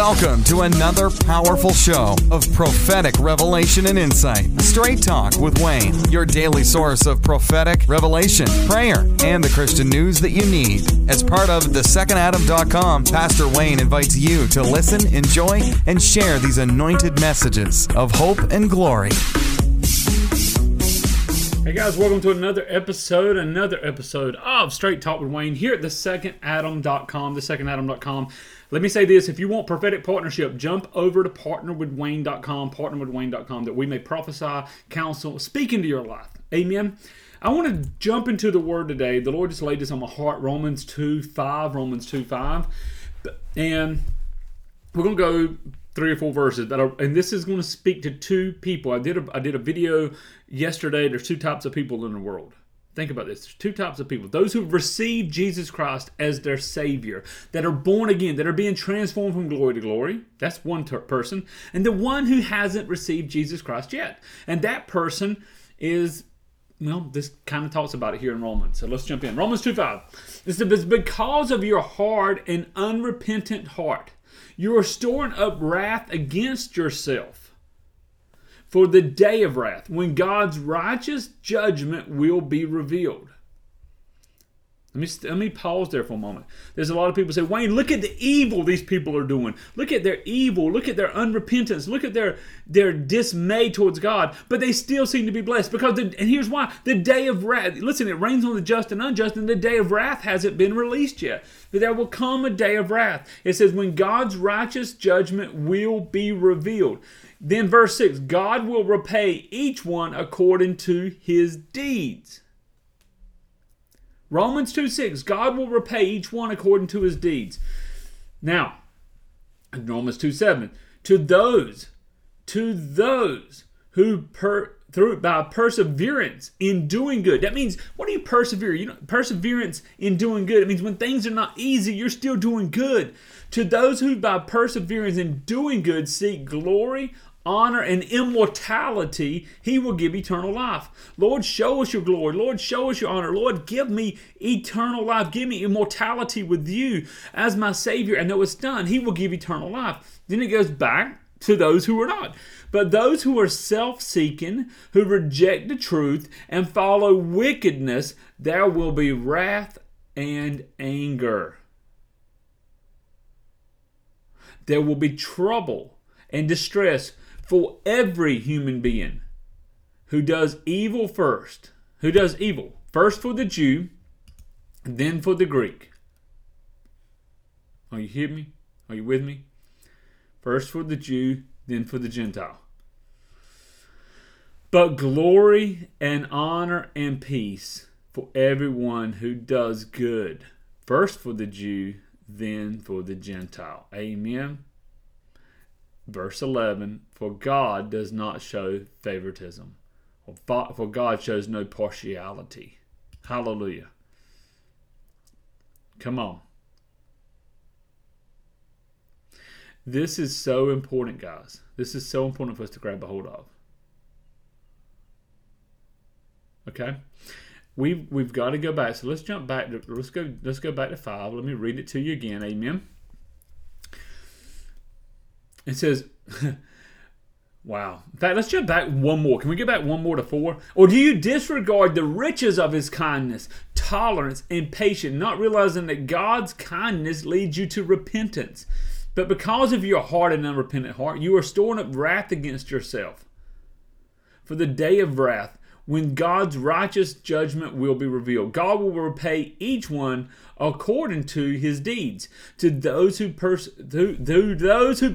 Welcome to another powerful show of prophetic revelation and insight. Straight Talk with Wayne, your daily source of prophetic revelation, prayer, and the Christian news that you need. As part of thesecondadam.com, Pastor Wayne invites you to listen, enjoy, and share these anointed messages of hope and glory. Hey guys, welcome to another episode of Straight Talk with Wayne here at thesecondadam.com. Let me say this, if you want prophetic partnership, jump over to partnerwithwayne.com, partnerwithwayne.com, that we may prophesy, counsel, speak into your life. Amen. I want to jump into the word today. The Lord just laid this on my heart, Romans 2:5. And we're going to go three or four verses, and this is going to speak to two people. I did a video yesterday. There's two types of people in the world. Think about this. There's two types of people. Those who receive Jesus Christ as their Savior, that are born again, that are being transformed from glory to glory. That's one person. And the one who hasn't received Jesus Christ yet. And that person is, well, this kind of talks about it here in Romans. So let's jump in. Romans 2:5. It says, because of your hard and unrepentant heart, you are storing up wrath against yourself for the day of wrath, when God's righteous judgment will be revealed. Let me pause there for a moment. There's a lot of people say, Wayne, look at the evil these people are doing. Look at their evil. Look at their unrepentance. Look at their dismay towards God. But they still seem to be blessed. And here's why. The day of wrath. Listen, it rains on the just and unjust, and the day of wrath hasn't been released yet. But there will come a day of wrath. It says, when God's righteous judgment will be revealed. Then verse 6, God will repay each one according to his deeds. Romans 2:6, God will repay each one according to his deeds. Now, Romans 2:7, to those who by perseverance in doing good. That means, what do you persevere? Perseverance in doing good. It means when things are not easy, you're still doing good. To those who by perseverance in doing good seek glory, honor, and immortality, he will give eternal life. Lord, show us your glory. Lord, show us your honor. Lord, give me eternal life. Give me immortality with you as my Savior. I know it's done. He will give eternal life. Then it goes back to those who are not. But those who are self-seeking, who reject the truth and follow wickedness, there will be wrath and anger. There will be trouble and distress for every human being who does evil first. Who does evil? First for the Jew, then for the Greek. Are you hearing me? Are you with me? First for the Jew, then for the Gentile. But glory and honor and peace for everyone who does good. First for the Jew, then for the Gentile. Amen. Verse 11, for God does not show favoritism. For God shows no partiality. Hallelujah. Come on. This is so important, guys. This is so important for us to grab a hold of. Okay? We've got to go back. So let's jump back. Let's go back to 5. Let me read it to you again. Amen. It says, wow. In fact, let's jump back one more. Can we get back one more to 4? Or do you disregard the riches of his kindness, tolerance, and patience, not realizing that God's kindness leads you to repentance? But because of your hard and unrepentant heart, you are storing up wrath against yourself for the day of wrath, when God's righteous judgment will be revealed. God will repay each one according to his deeds. To those who by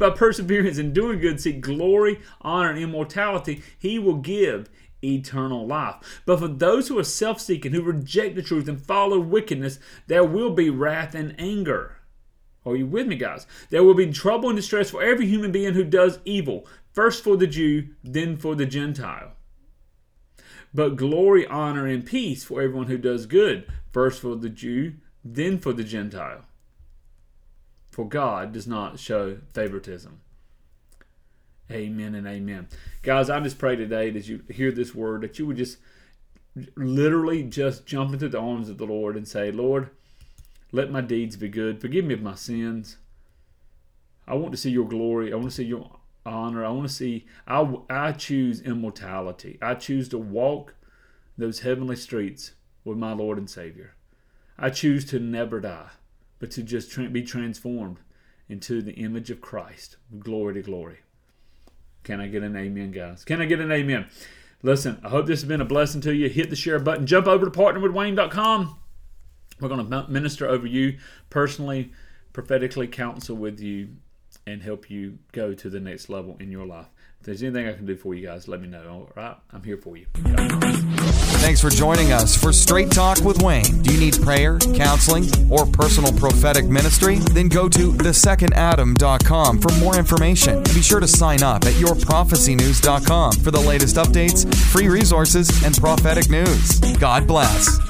perseverance and doing good seek glory, honor, and immortality, he will give eternal life. But for those who are self-seeking, who reject the truth and follow wickedness, there will be wrath and anger. Are you with me, guys? There will be trouble and distress for every human being who does evil, first for the Jew, then for the Gentile. But glory, honor, and peace for everyone who does good, first for the Jew, then for the Gentile. For God does not show favoritism. Amen and amen. Guys, I just pray today that you hear this word, that you would just literally just jump into the arms of the Lord and say, Lord, let my deeds be good. Forgive me of my sins. I want to see your glory. I want to see your honor. I want to see, I choose immortality. I choose to walk those heavenly streets with my Lord and Savior. I choose to never die, but to just be transformed into the image of Christ, glory to glory. Can I get an amen, guys? Can I get an amen? Listen, I hope this has been a blessing to you. Hit the share button. Jump over to partnerwithwayne.com. We're going to minister over you personally, prophetically, counsel with you, and help you go to the next level in your life. If there's anything I can do for you guys, let me know. All right? I'm here for you. Thanks for joining us for Straight Talk with Wayne. Do you need prayer, counseling, or personal prophetic ministry? Then go to thesecondadam.com for more information. Be sure to sign up at yourprophecynews.com for the latest updates, free resources, and prophetic news. God bless.